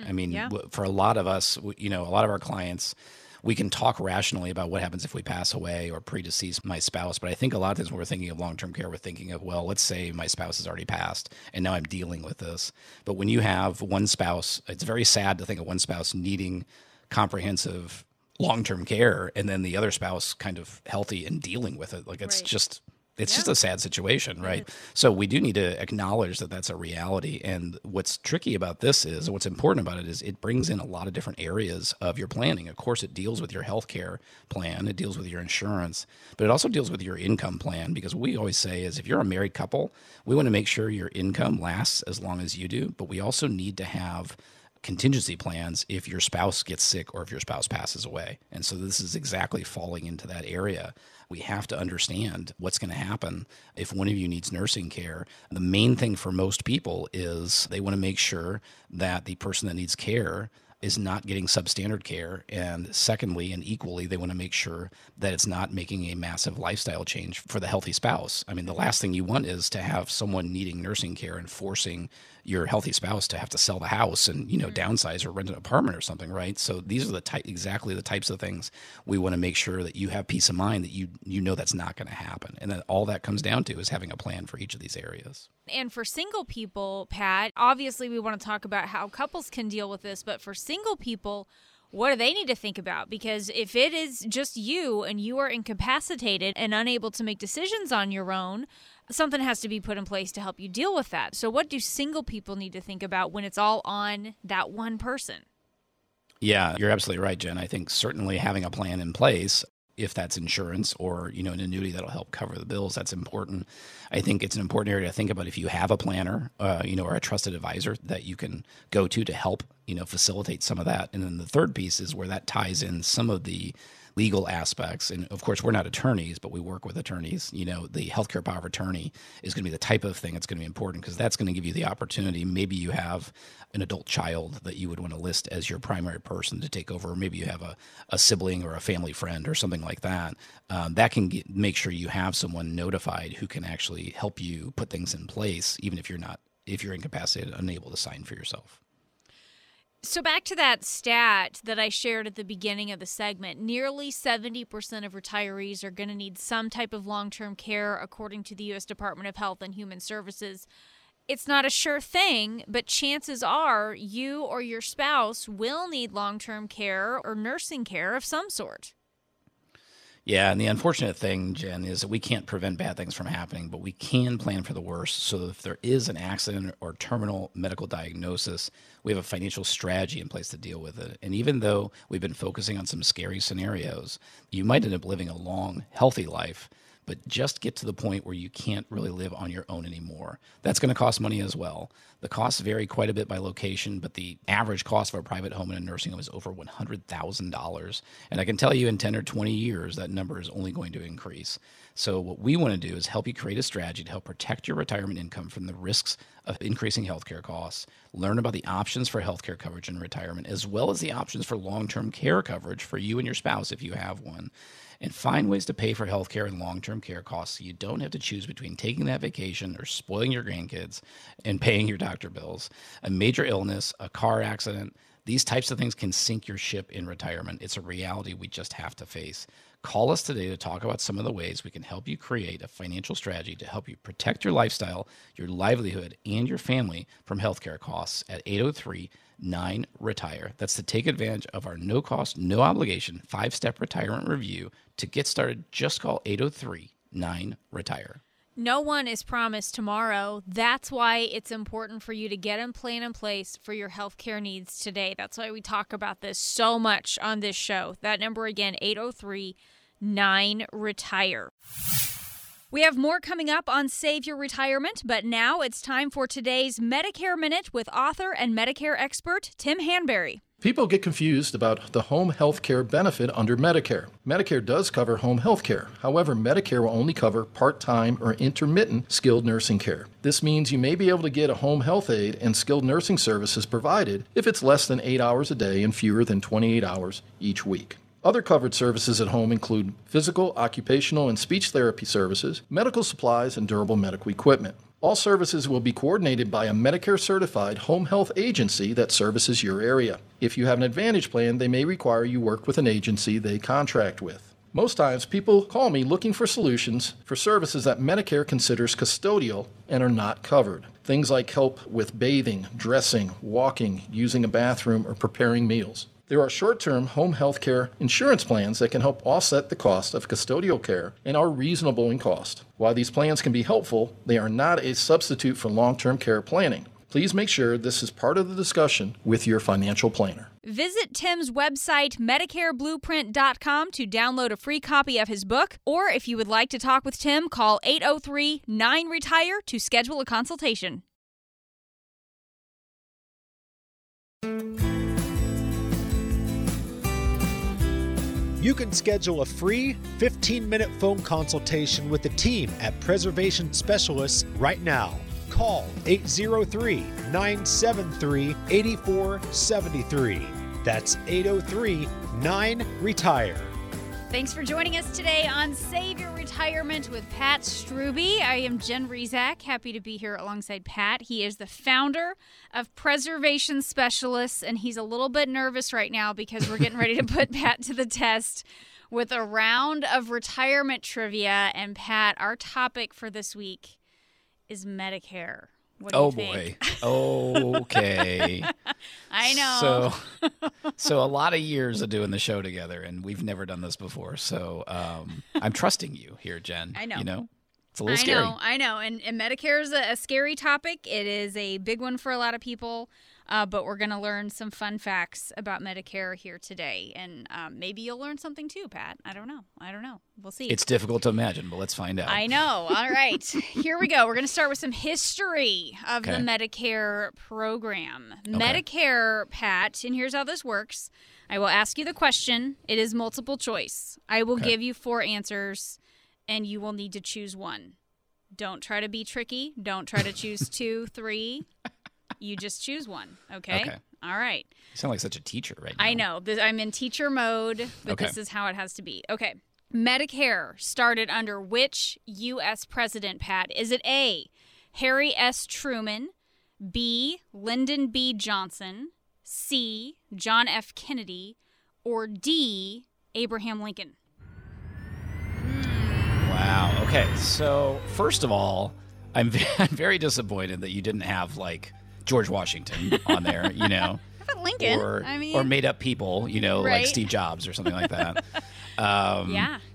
For a lot of us, a lot of our clients, we can talk rationally about what happens if we pass away or predecease my spouse. But I think a lot of times when we're thinking of long-term care, we're thinking of, well, let's say my spouse has already passed and now I'm dealing with this. But when you have one spouse, it's very sad to think of one spouse needing comprehensive long-term care and then the other spouse kind of healthy and dealing with it. Like, it's just... It's just a sad situation, right? So we do need to acknowledge that that's a reality. And what's tricky about this is, what's important about it is, it brings in a lot of different areas of your planning. Of course, it deals with your healthcare plan, it deals with your insurance, but it also deals with your income plan, because what we always say is, if you're a married couple, we want to make sure your income lasts as long as you do, but we also need to have contingency plans if your spouse gets sick or if your spouse passes away. And so this is exactly falling into that area. We have to understand what's going to happen if one of you needs nursing care. The main thing for most people is they want to make sure that the person that needs care is not getting substandard care. And secondly, and equally, they want to make sure that it's not making a massive lifestyle change for the healthy spouse. I mean, the last thing you want is to have someone needing nursing care and forcing your healthy spouse to have to sell the house and, you know, downsize or rent an apartment or something, right? So these are the exactly the types of things we want to make sure that you have peace of mind that you know that's not going to happen. And then all that comes down to is having a plan for each of these areas. And for single people, Pat, obviously we want to talk about how couples can deal with this, but for single people, what do they need to think about? Because if it is just you and you are incapacitated and unable to make decisions on your own, something has to be put in place to help you deal with that. So what do single people need to think about when it's all on that one person? Yeah, you're absolutely right, Jen. I think certainly having a plan in place, if that's insurance or, you know, an annuity that'll help cover the bills, that's important. I think it's an important area to think about if you have a planner, you know, or a trusted advisor that you can go to help, you know, facilitate some of that. And then the third piece is where that ties in some of the legal aspects. And of course, we're not attorneys, but we work with attorneys. You know, the healthcare power of attorney is going to be the type of thing that's going to be important because that's going to give you the opportunity. Maybe you have an adult child that you would want to list as your primary person to take over. Or maybe you have a sibling or a family friend or something like that. That can make sure you have someone notified who can actually help you put things in place, even if you're incapacitated, unable to sign for yourself. So back to that stat that I shared at the beginning of the segment, nearly 70% of retirees are going to need some type of long-term care, according to the U.S. Department of Health and Human Services. It's not a sure thing, but chances are you or your spouse will need long-term care or nursing care of some sort. Yeah, and the unfortunate thing, Jen, is that we can't prevent bad things from happening, but we can plan for the worst. So if there is an accident or terminal medical diagnosis, we have a financial strategy in place to deal with it. And even though we've been focusing on some scary scenarios, you might end up living a long, healthy life, but just get to the point where you can't really live on your own anymore. That's going to cost money as well. The costs vary quite a bit by location, but the average cost of a private home and a nursing home is over $100,000. And I can tell you in 10 or 20 years, that number is only going to increase. So what we want to do is help you create a strategy to help protect your retirement income from the risks of increasing healthcare costs, learn about the options for healthcare coverage in retirement, as well as the options for long-term care coverage for you and your spouse if you have one, and find ways to pay for healthcare and long-term care costs so you don't have to choose between taking that vacation or spoiling your grandkids and paying your doctor bills. A major illness, a car accident, these types of things can sink your ship in retirement. It's a reality we just have to face. Call us today to talk about some of the ways we can help you create a financial strategy to help you protect your lifestyle, your livelihood, and your family from healthcare costs at 803-9-RETIRE. That's to take advantage of our no-cost, no-obligation, 5-step retirement review. To get started, just call 803-9-RETIRE. No one is promised tomorrow. That's why it's important for you to get a plan in place for your healthcare needs today. That's why we talk about this so much on this show. That number again, 803-9-RETIRE. We have more coming up on Save Your Retirement, but now it's time for today's Medicare Minute with author and Medicare expert Tim Hanberry. People get confused about the home health care benefit under Medicare. Medicare does cover home health care. However, Medicare will only cover part-time or intermittent skilled nursing care. This means you may be able to get a home health aide and skilled nursing services provided if it's less than 8 hours a day and fewer than 28 hours each week. Other covered services at home include physical, occupational, and speech therapy services, medical supplies, and durable medical equipment. All services will be coordinated by a Medicare-certified home health agency that services your area. If you have an Advantage plan, they may require you work with an agency they contract with. Most times, people call me looking for solutions for services that Medicare considers custodial and are not covered. Things like help with bathing, dressing, walking, using a bathroom, or preparing meals. There are short-term home health care insurance plans that can help offset the cost of custodial care and are reasonable in cost. While these plans can be helpful, they are not a substitute for long-term care planning. Please make sure this is part of the discussion with your financial planner. Visit Tim's website, MedicareBlueprint.com, to download a free copy of his book. Or if you would like to talk with Tim, call 803-9-RETIRE to schedule a consultation. You can schedule a free 15-minute phone consultation with the team at Preservation Specialists right now. Call 803-973-8473. That's 803-9-RETIRE. Thanks for joining us today on Save Your Retirement with Pat Strubey. I am Jen Rezac, happy to be here alongside Pat. He is the founder of Preservation Specialists, and he's a little bit nervous right now because we're getting ready to put Pat to the test with a round of retirement trivia. And Pat, our topic for this week is Medicare. What do you think? Boy. Okay. I know. So a lot of years of doing the show together, and we've never done this before. So I'm trusting you here, Jen. I know. You know, it's a little scary. I know. And Medicare is a scary topic. It is a big one for a lot of people. But we're going to learn some fun facts about Medicare here today. And maybe you'll learn something too, Pat. I don't know. We'll see. It's difficult to imagine, but let's find out. I know. All right. Here we go. We're going to start with some history of the Medicare program. Okay. Medicare, Pat, and here's how this works. I will ask you the question. It is multiple choice. I will give you four answers, and you will need to choose one. Don't try to be tricky. Don't try to choose two, three. You just choose one, okay? All right. You sound like such a teacher right now. I know. I'm in teacher mode, but this is how it has to be. Okay. Medicare started under which U.S. president, Pat? Is it A, Harry S. Truman, B, Lyndon B. Johnson, C, John F. Kennedy, or D, Abraham Lincoln? Wow. Okay. So first of all, I'm very disappointed that you didn't have, like, George Washington on there, you know, Lincoln, or made up people, you know, like Steve Jobs or something like that.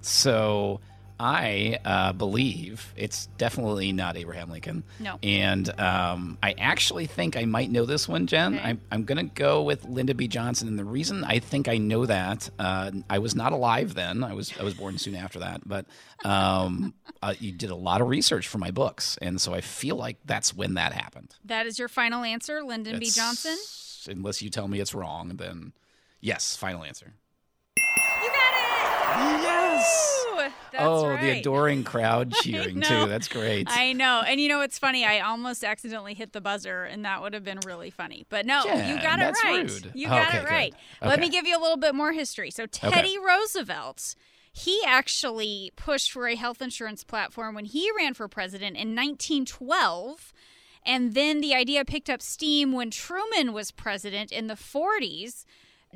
So I believe it's definitely not Abraham Lincoln. No. And I actually think I might know this one, Jen. Okay. I'm going to go with Lyndon B. Johnson. And the reason I think I know that, I was not alive then. I was born soon after that. But you did a lot of research for my books. And so I feel like that's when that happened. That is your final answer, Lyndon B. Johnson? Unless you tell me it's wrong, then yes, final answer. You got it! Yes! That's right. The adoring crowd cheering, too. That's great. I know. And you know what's funny? I almost accidentally hit the buzzer, and that would have been really funny. But no, you got it right. Rude. You got it right. Okay. Let me give you a little bit more history. So Teddy Roosevelt, he actually pushed for a health insurance platform when he ran for president in 1912. And then the idea picked up steam when Truman was president in the 40s.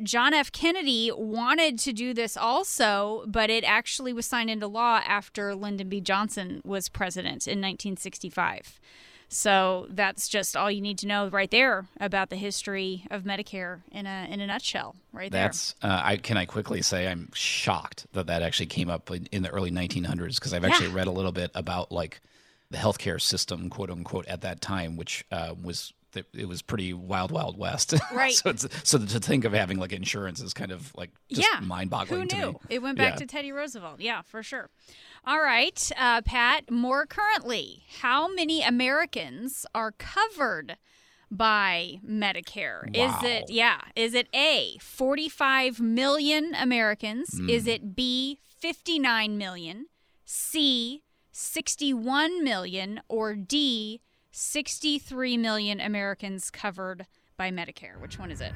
John F. Kennedy wanted to do this also, but it actually was signed into law after Lyndon B. Johnson was president in 1965. So that's just all you need to know right there about the history of Medicare in a nutshell, right there. That's I quickly say I'm shocked that actually came up in the early 1900s, because I've actually read a little bit about, like, the healthcare system, quote unquote, at that time, which was. It was pretty wild, wild west. Right. So to think of having, like, insurance is kind of, like, just mind-boggling to me. Who knew? It went back to Teddy Roosevelt. Yeah, for sure. All right, Pat, more currently, how many Americans are covered by Medicare? Wow. Is it A, 45 million Americans? Is it B, 59 million? C, 61 million? Or D, 63 million Americans covered by Medicare. Which one is it?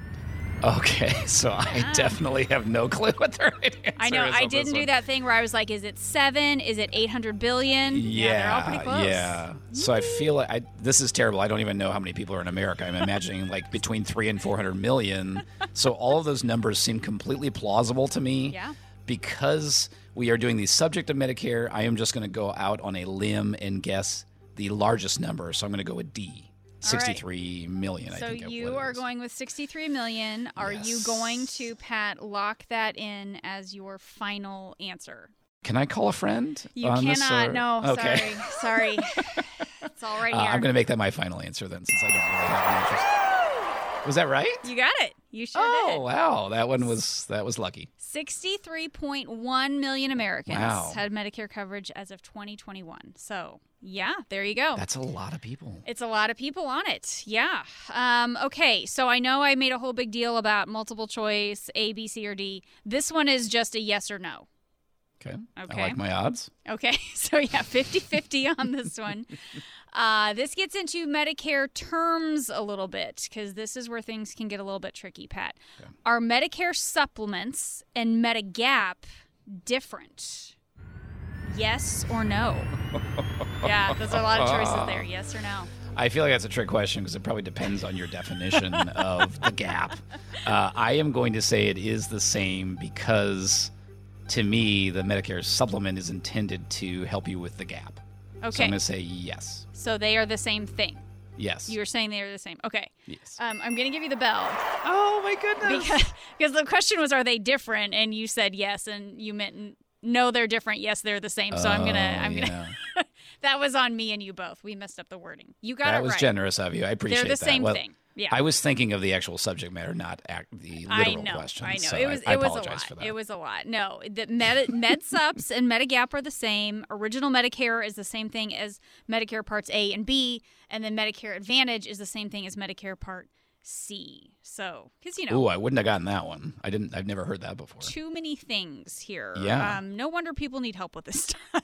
Okay, so I definitely have no clue what their answer is. I know, I didn't do that thing where I was like, is it 7? Is it 800 billion? Yeah, they're all pretty close. Yeah. So I feel like this is terrible. I don't even know how many people are in America. I'm imagining like between 3 and 400 million. So all of those numbers seem completely plausible to me. Yeah. Because we are doing the subject of Medicare, I am just going to go out on a limb and guess the largest number, so I'm going to go with D, 63 million. So I think you are going with 63 million. Are you going to, Pat, lock that in as your final answer? Can I call a friend? You cannot. Sorry. It's all right here. I'm going to make that my final answer then, since I don't really have an answer. Was that right? You got it. You sure did. Oh, wow. That was lucky. 63.1 million Americans had Medicare coverage as of 2021. So, yeah, there you go. That's a lot of people. It's a lot of people on it. Yeah. Okay, so I know I made a whole big deal about multiple choice, A, B, C, or D. This one is just a yes or no. Okay. I like my odds. Okay. So, yeah, 50-50 on this one. This gets into Medicare terms a little bit because this is where things can get a little bit tricky, Pat. Okay. Are Medicare supplements and Medigap different? Yes or no? Yeah, there's a lot of choices there. Yes or no? I feel like that's a trick question because it probably depends on your definition of the gap. I am going to say it is the same because, to me, the Medicare supplement is intended to help you with the gap. Okay. So I'm going to say yes. So they are the same thing. Yes. You were saying they are the same. Okay. Yes. I'm going to give you the bell. Oh, my goodness. Because the question was, are they different? And you said yes, and you meant no, they're different. Yes, they're the same. So I'm gonna. That was on me and you both. We messed up the wording. You got it right. That was generous of you. I appreciate that. They're the same thing. Yeah. I was thinking of the actual subject matter, not the literal question. I know. So I apologize for that. It was a lot. No, the med subs and Medigap are the same. Original Medicare is the same thing as Medicare Parts A and B, and then Medicare Advantage is the same thing as Medicare Part C. So, because Ooh, I wouldn't have gotten that one. I've never heard that before. Too many things here. Yeah. No wonder people need help with this stuff.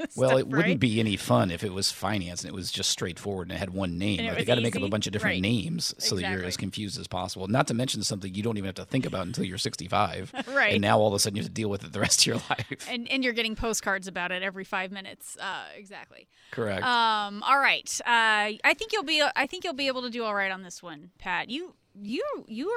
It wouldn't be any fun if it was finance and it was just straightforward and it had one name. They got to make up a bunch of different names so that you're as confused as possible. Not to mention something you don't even have to think about until you're 65. Right. And now all of a sudden you have to deal with it the rest of your life. And you're getting postcards about it every 5 minutes. Exactly. Correct. All right. I think you'll be able to do all right on this one, Pat. You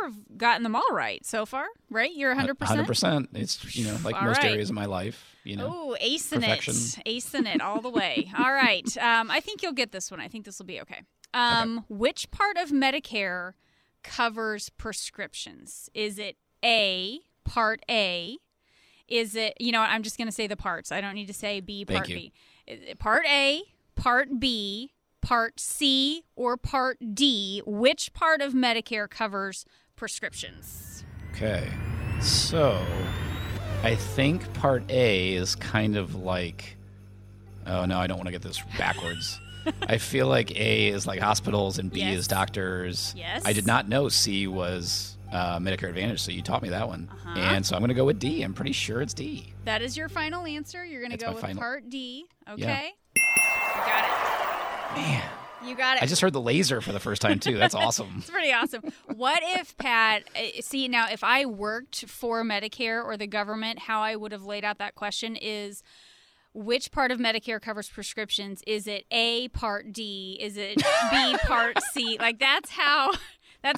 have gotten them all right so far, right? You're 100%? 100%. It's, like all most areas of my life, Oh, acing perfection. Acing it all the way. All right. I think you'll get this one. I think this will be okay. Okay. Which part of Medicare covers prescriptions? Is it A, Part A? Is it, I'm just going to say the parts. I don't need to say B, Part B. Is it Part A, Part B, Part C, or Part D? Which part of Medicare covers prescriptions? Okay. So I think Part A is kind of like, oh no, I don't want to get this backwards. I feel like A is like hospitals and B is doctors. Yes. I did not know C was Medicare Advantage, so you taught me that one. Uh-huh. And so I'm going to go with D. I'm pretty sure it's D. That is your final answer. You're going to go with Part D. Okay. Yeah. Got it. Man. You got it. I just heard the laser for the first time, too. That's awesome. It's pretty awesome. What if, Pat, if I worked for Medicare or the government, how I would have laid out that question is, which part of Medicare covers prescriptions? Is it A, Part D? Is it B, Part C? Like, that's how I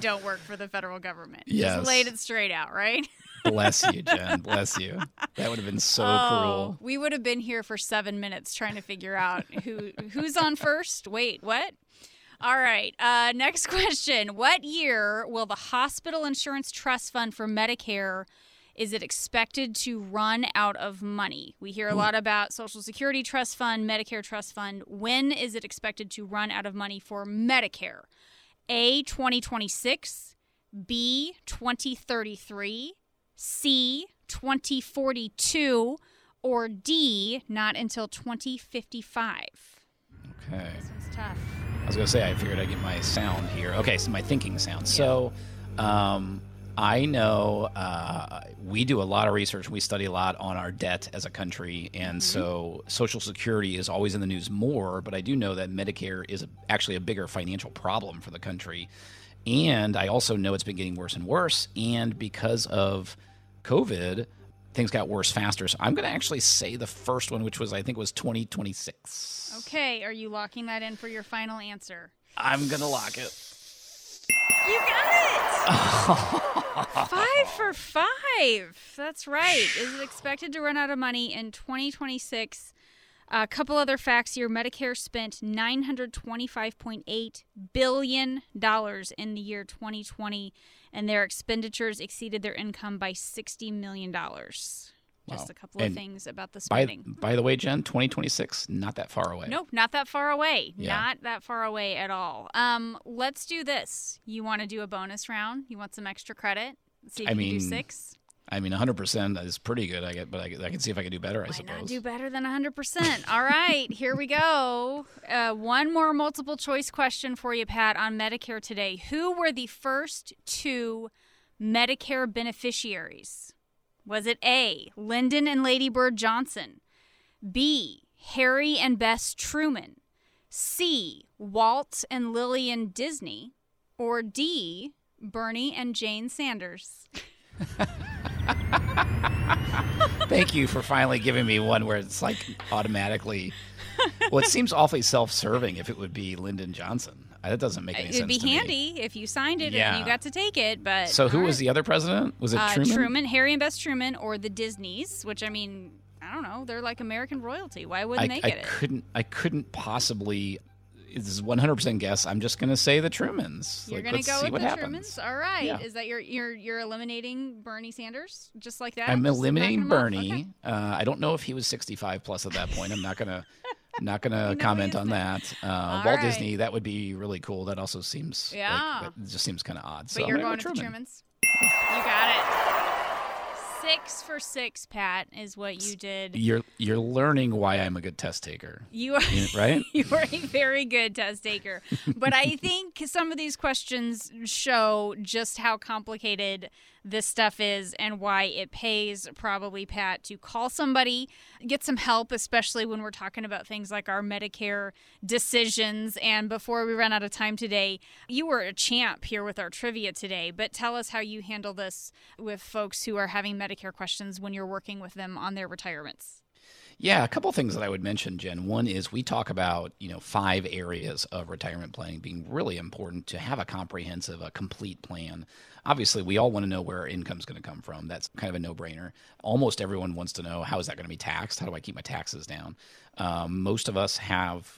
don't work for the federal government. Yes. Just laid it straight out, right? Bless you, Jen. Bless you. That would have been so cruel. We would have been here for 7 minutes trying to figure out who's on first. Wait, what? All right. Next question. What year will the Hospital Insurance Trust Fund for Medicare, is it expected to run out of money? We hear a lot about Social Security Trust Fund, Medicare Trust Fund. When is it expected to run out of money for Medicare? A, 2026. B, 2033. C, 2042, or D, not until 2055. Okay. This one's tough. I was going to say, I figured I'd get my sound here. Okay, so my thinking sound. Yeah. So I know we do a lot of research. We study a lot on our debt as a country. And so Social Security is always in the news more, but I do know that Medicare is actually a bigger financial problem for the country. And I also know it's been getting worse and worse. And because of COVID, things got worse faster. So I'm going to actually say the first one, which was, I think, was 2026. Okay. Are you locking that in for your final answer? I'm going to lock it. You got it! 5 for 5. That's right. Is it expected to run out of money in 2026? A couple other facts here. Medicare spent $925.8 billion in the year 2020, and their expenditures exceeded their income by $60 million. Wow. Just a couple of things about the spending. By the way, Jen, 2026, not that far away. Nope, not that far away. Yeah. Not that far away at all. Let's do this. You want to do a bonus round? You want some extra credit? See if you can do 6? 100% is pretty good, I can see if I can do better, I suppose. Why not do better than 100%? All right, here we go. One more multiple-choice question for you, Pat, on Medicare today. Who were the first 2 Medicare beneficiaries? Was it A, Lyndon and Lady Bird Johnson, B, Harry and Bess Truman, C, Walt and Lillian Disney, or D, Bernie and Jane Sanders? Thank you for finally giving me one where it's like automatically. Well, it seems awfully self-serving if it would be Lyndon Johnson. That doesn't make any sense to me. It'd be handy if you signed it and you got to take it, but... So who was the other president? Was it Truman? Truman, Harry and Bess Truman, or the Disneys, which, I mean, I don't know. They're like American royalty. Why wouldn't they get it? I couldn't possibly... This is 100% guess. I'm just going to say the Trumans. You're going to go with the Trumans? All right. Yeah. Is that you're eliminating Bernie Sanders just like that? I'm eliminating Bernie. Okay. I don't know if he was 65 plus at that point. I'm not going to comment on that. Walt Disney, that would be really cool. That also seems like, that just seems kind of odd. But so you're going with the Trumans. You got it. 6 for 6, Pat, is what you did. You're learning why I'm a good test taker. You are, right? You are a very good test taker. But I think some of these questions show just how complicated this stuff is and why it pays probably, Pat, to call somebody, get some help, especially when we're talking about things like our Medicare decisions. And before we run out of time today, you were a champ here with our trivia today, but tell us how you handle this with folks who are having Medicare questions when you're working with them on their retirements. Yeah, a couple of things that I would mention, Jen. One is we talk about, 5 areas of retirement planning being really important to have a complete plan. Obviously, we all want to know where our income's going to come from. That's kind of a no-brainer. Almost everyone wants to know, how is that going to be taxed? How do I keep my taxes down? Most of us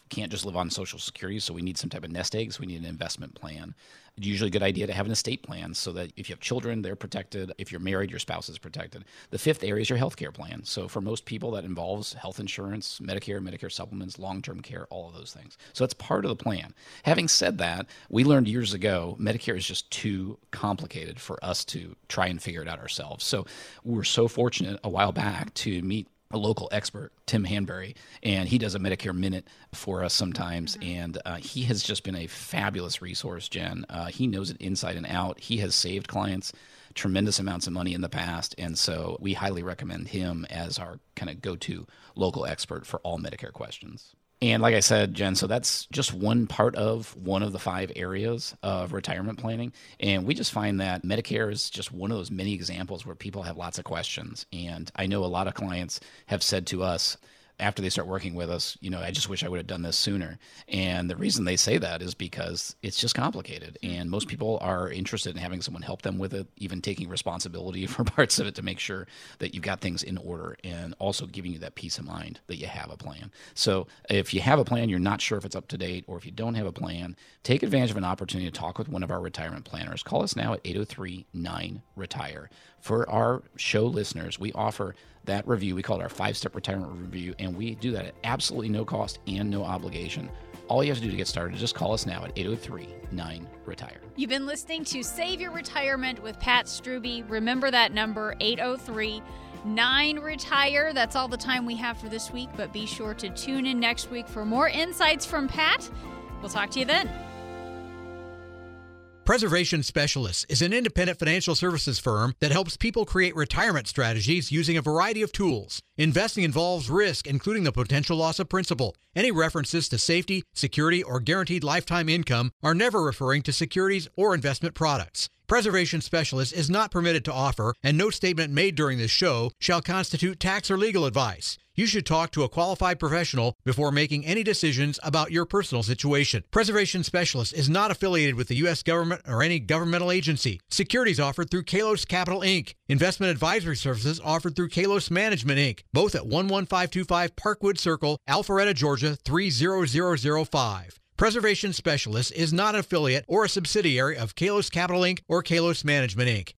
can't just live on Social Security, so we need some type of nest eggs. We need an investment plan. It's usually a good idea to have an estate plan so that if you have children, they're protected. If you're married, your spouse is protected. The 5th area is your healthcare plan. So for most people, that involves health insurance, Medicare, Medicare supplements, long-term care, all of those things. So that's part of the plan. Having said that, we learned years ago, Medicare is just too complicated for us to try and figure it out ourselves. So we were so fortunate a while back to meet a local expert, Tim Hanberry, and he does a Medicare Minute for us sometimes, and he has just been a fabulous resource, Jen. He knows it inside and out. He has saved clients tremendous amounts of money in the past, and so we highly recommend him as our kind of go-to local expert for all Medicare questions. And like I said, Jen, so that's just one part of one of the 5 areas of retirement planning. And we just find that Medicare is just one of those many examples where people have lots of questions. And I know a lot of clients have said to us after they start working with us, I just wish I would have done this sooner. And the reason they say that is because it's just complicated. And most people are interested in having someone help them with it, even taking responsibility for parts of it to make sure that you've got things in order and also giving you that peace of mind that you have a plan. So if you have a plan, you're not sure if it's up to date, or if you don't have a plan, take advantage of an opportunity to talk with one of our retirement planners. Call us now at 803-9-RETIRE. For our show listeners, we offer that review. We call it our 5-step retirement review, and we do that at absolutely no cost and no obligation. All you have to do to get started is just call us now at 803-9-RETIRE. You've been listening to Save Your Retirement with Pat Strubey. Remember that number, 803-9-RETIRE. That's all the time we have for this week, but be sure to tune in next week for more insights from Pat. We'll talk to you then. Preservation Specialists is an independent financial services firm that helps people create retirement strategies using a variety of tools. Investing involves risk, including the potential loss of principal. Any references to safety, security, or guaranteed lifetime income are never referring to securities or investment products. Preservation Specialist is not permitted to offer, and no statement made during this show shall constitute tax or legal advice. You should talk to a qualified professional before making any decisions about your personal situation. Preservation Specialist is not affiliated with the U.S. government or any governmental agency. Securities offered through Kalos Capital Inc. Investment advisory services offered through Kalos Management Inc., both at 11525 Parkwood Circle, Alpharetta, Georgia 30005. Preservation Specialist is not an affiliate or a subsidiary of Kalos Capital Inc. or Kalos Management Inc.